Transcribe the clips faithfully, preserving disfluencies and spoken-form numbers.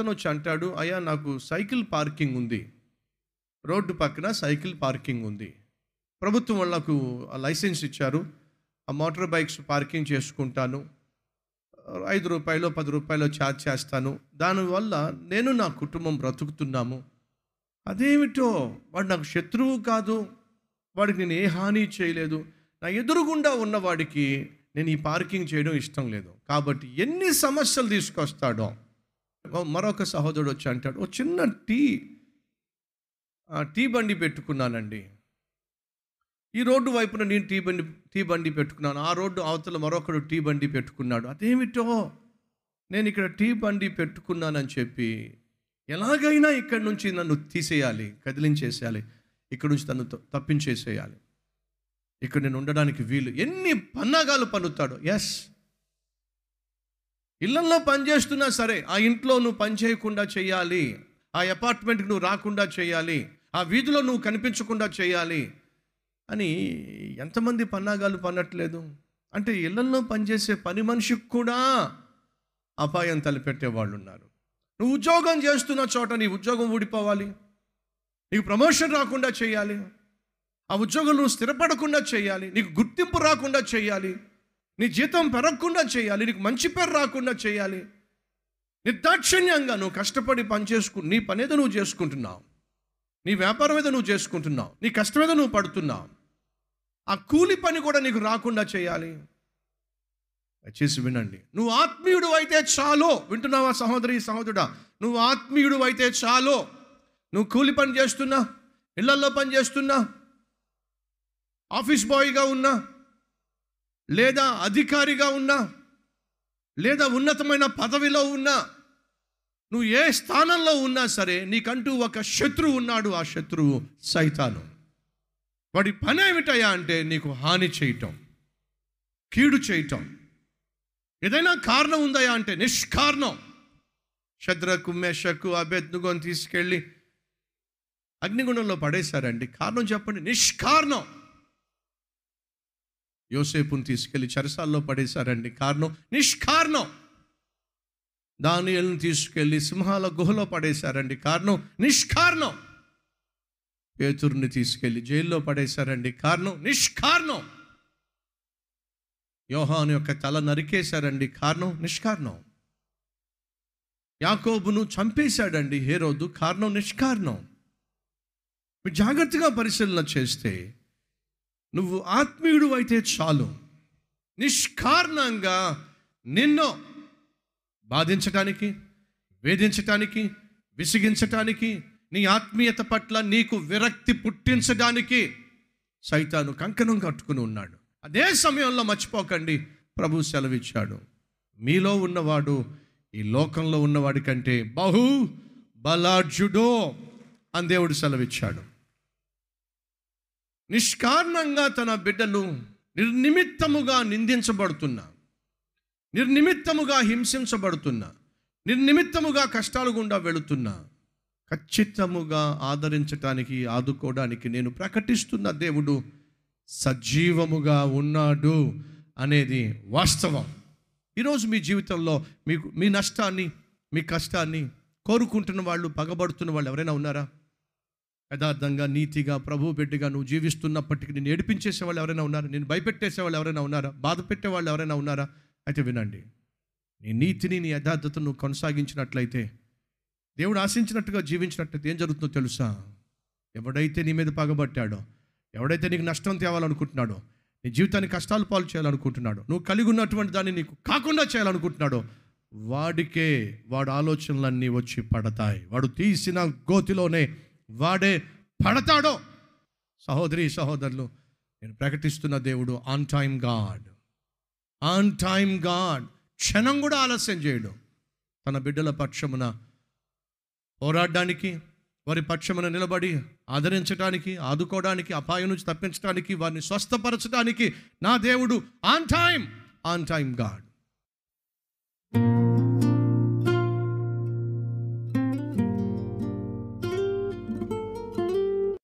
అతను వచ్చి అంటాడు, అయ్యా నాకు సైకిల్ పార్కింగ్ ఉంది, రోడ్డు పక్కన సైకిల్ పార్కింగ్ ఉంది, ప్రభుత్వం వాళ్ళకు లైసెన్స్ ఇచ్చారు, ఆ మోటార్ బైక్స్ పార్కింగ్ చేసుకుంటాను, ఐదు రూపాయలు పది రూపాయలు ఛార్జ్ చేస్తాను, దానివల్ల నేను నా కుటుంబం బ్రతుకుతున్నాము. అదేమిటో వాడు నాకు శత్రువు కాదు, వాడికి నేను ఏ హాని చేయలేదు, నా ఎదురుగుండా ఉన్నవాడికి నేను ఈ పార్కింగ్ చేయడం ఇష్టం లేదు, కాబట్టి ఎన్ని సమస్యలు తీసుకొస్తాడో. మరొక సహోదరుడు వచ్చి అంటాడు, ఓ చిన్న టీ టీ బండి పెట్టుకున్నానండి, ఈ రోడ్డు వైపున నేను టీ బండి టీ బండి పెట్టుకున్నాను, ఆ రోడ్డు అవతల మరొకడు టీ బండి పెట్టుకున్నాడు, అదేమిటో నేను ఇక్కడ టీ బండి పెట్టుకున్నానని చెప్పి ఎలాగైనా ఇక్కడి నుంచి నన్ను తీసేయాలి, కదిలించేసేయాలి, ఇక్కడి నుంచి నన్ను తప్పించేసేయాలి, ఇక్కడ నేను ఉండడానికి వీలు. ఎన్ని పన్నాగాలు పన్నుతాడు. ఎస్, ఇళ్లలో పనిచేస్తున్నా సరే ఆ ఇంట్లో నువ్వు పని చేయకుండా చేయాలి, ఆ అపార్ట్మెంట్కి నువ్వు రాకుండా చేయాలి, ఆ వీధిలో నువ్వు కనిపించకుండా చేయాలి అని ఎంతమంది పన్నాగాలు పన్నట్లేదు. అంటే ఇళ్లలో పనిచేసే పని మనిషికి కూడా అపాయం తలపెట్టే వాళ్ళు ఉన్నారు. నువ్వు ఉద్యోగం చేస్తున్న చోట నీ ఉద్యోగం ఊడిపోవాలి, నీకు ప్రమోషన్ రాకుండా చేయాలి, ఆ ఉద్యోగం నువ్వు స్థిరపడకుండా చేయాలి, నీకు గుర్తింపు రాకుండా చేయాలి, నీ జీతం పెరగకుండా చేయాలి, నీకు మంచి పేరు రాకుండా చేయాలి, నిర్దాక్షిణ్యంగా నువ్వు కష్టపడి పని చేసుకు నీ పని ఏదో నువ్వు చేసుకుంటున్నావు, నీ వ్యాపారం ఏదో నువ్వు చేసుకుంటున్నావు, నీ కష్టం ఏదో నువ్వు పడుతున్నావు, ఆ కూలి పని కూడా నీకు రాకుండా చేయాలి. చేసి వినండి, నువ్వు ఆత్మీయుడు అయితే చాలు. వింటున్నావా సహోదరి సహోదరుడా, నువ్వు ఆత్మీయుడు అయితే చాలు. నువ్వు కూలి పని చేస్తున్నా, ఇళ్లల్లో పని చేస్తున్నా, ఆఫీస్ బాయ్గా ఉన్నా, లేదా అధికారిగా ఉన్నా, లేదా ఉన్నతమైన పదవిలో ఉన్నా, నువ్వు ఏ స్థానంలో ఉన్నా సరే నీకంటూ ఒక శత్రువు ఉన్నాడు. ఆ శత్రువు సైతాను. వాడి పని ఏమిటయ్యా అంటే నీకు హాని చేయటం, కీడు చేయటం. ఏదైనా కారణం ఉందయా అంటే నిష్కారణం. శద్రకు మేషకు అబేద్నెగోని తీసుకెళ్ళి అగ్నిగుండంలో పడేశారండి, కారణం చెప్పండి, నిష్కారణం. యోసేపుని తీసుకెళ్ళి చెరసాల్లో పడేశారండి, కారణం నిష్కారణం. దానియేలుని తీసుకెళ్ళి సింహాల గుహలో పడేశారండి, కారణం నిష్కారణం. పేతురుని తీసుకెళ్ళి జైల్లో పడేశారండి, కారణం నిష్కారణం. యోహాను యొక్క తల నరికేశారండి, కారణం నిష్కారణం. యాకోబును చంపేశాడండి హేరోదు, కారణం నిష్కారణం. మీరు జాగ్రత్తగా పరిశీలన చేస్తే నువ్వు ఆత్మీయుడు అయితే చాలు, నిష్కారణంగా నిన్ను బాధించటానికి, వేధించటానికి, విసిగించటానికి, నీ ఆత్మీయత పట్ల నీకు విరక్తి పుట్టించడానికి సైతాను కంకణం కట్టుకుని ఉన్నాడు. అదే సమయంలో మర్చిపోకండి, ప్రభు సెలవిచ్చాడు, మీలో ఉన్నవాడు ఈ లోకంలో ఉన్నవాడి కంటే బహు బలాఢ్యుడు అని దేవుడు సెలవిచ్చాడు. నిష్కారణంగా తన బిడ్డలు నిర్నిమిత్తముగా నిందించబడుతున్నా, నిర్నిమిత్తముగా హింసించబడుతున్నా, నిర్నిమిత్తముగా కష్టాలు గుండా వెళుతున్నా, ఖచ్చితముగా ఆదరించటానికి, ఆదుకోవడానికి నేను ప్రకటిస్తున్న దేవుడు సజీవముగా ఉన్నాడు అనేది వాస్తవం. ఈరోజు మీ జీవితంలో మీకు మీ నష్టాన్ని, మీ కష్టాన్ని కోరుకుంటున్న వాళ్ళు, పగబడుతున్న వాళ్ళు ఎవరైనా ఉన్నారా? యథార్థంగా, నీతిగా, ప్రభు బిడ్డగా నువ్వు జీవిస్తున్నప్పటికీ నేను ఏడిపించేసే వాళ్ళు ఎవరైనా ఉన్నారా? నేను భయపెట్టేసే వాళ్ళు ఎవరైనా ఉన్నారా? బాధ పెట్టే వాళ్ళు ఎవరైనా ఉన్నారా? అయితే వినండి, నీ నీతిని, నీ యథార్థతను నువ్వు కొనసాగించినట్లయితే, దేవుడు ఆశించినట్టుగా జీవించినట్లయితే ఏం జరుగుతుందో తెలుసా? ఎవడైతే నీ మీద పగబట్టాడో, ఎవడైతే నీకు నష్టం తేవాలనుకుంటున్నాడో, నీ జీవితాన్ని కష్టాలు పాలు చేయాలనుకుంటున్నాడో, నువ్వు కలిగి ఉన్నటువంటి దాన్ని నీకు కాకుండా చేయాలనుకుంటున్నాడో, వాడికే వాడి ఆలోచనలన్నీ వచ్చి పడతాయి. వాడు తీసిన గోతిలోనే వాడే పడతాడో. సహోదరి సహోదరులు, నేను ప్రకటిస్తున్న దేవుడు on time God, on time God. క్షణం కూడా ఆలస్యం చేయడు. తన బిడ్డల పక్షమున పోరాడడానికి, వారి పక్షమున నిలబడి ఆదరించడానికి, ఆదుకోవడానికి, అపాయం నుంచి తప్పించడానికి, వారిని స్వస్థపరచడానికి నా దేవుడు on time, on time God.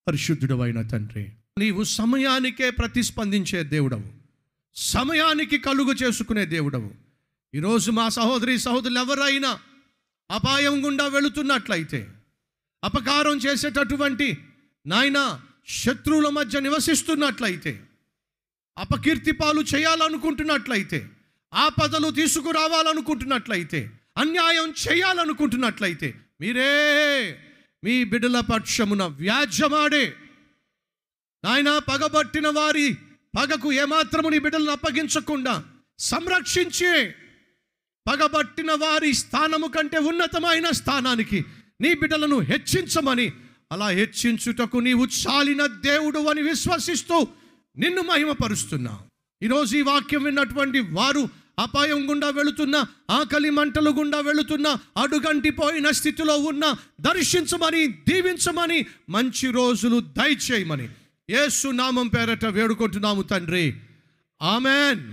పరిశుద్ధుడవైన తండ్రి, నీవు సమయానికే ప్రతిస్పందించే దేవుడవు, సమయానికి కలుగు చేసుకునే దేవుడవు. ఈరోజు మా సహోదరి సహోదరులు ఎవరైనా అపాయం గుండా వెళుతున్నట్లయితే, అపకారం చేసేటటువంటి నాయన శత్రువుల మధ్య నివసిస్తున్నట్లయితే, అపకీర్తి పాలు చేయాలనుకుంటున్నట్లయితే, ఆపదలు తీసుకురావాలనుకుంటున్నట్లయితే, అన్యాయం చేయాలనుకుంటున్నట్లయితే, మీరే మీ బిడ్డల పక్షమున వ్యాజ్యమాడే నాయన పగబట్టిన వారి పగకు ఏమాత్రము నీ బిడ్డలను అప్పగించకుండా సంరక్షించే, పగబట్టిన వారి స్థానము కంటే ఉన్నతమైన స్థానానికి నీ బిడ్డలను హెచ్చించమని, అలా హెచ్చించుటకు నీవు చాలిన దేవుడు అని విశ్వసిస్తూ నిన్ను మహిమపరుస్తున్నావు. ఈరోజు ఈ వాక్యం విన్నటువంటి వారు అపాయం గుండా వెళుతున్న, ఆకలి మంటలు గుండా వెళుతున్న, అడుగంటిపోయిన స్థితిలో ఉన్న దర్శించమని, దీవించమని, మంచి రోజులు దయచేయమని యేసు నామం పేరట వేడుకుంటున్నాము తండ్రి. ఆమెన్.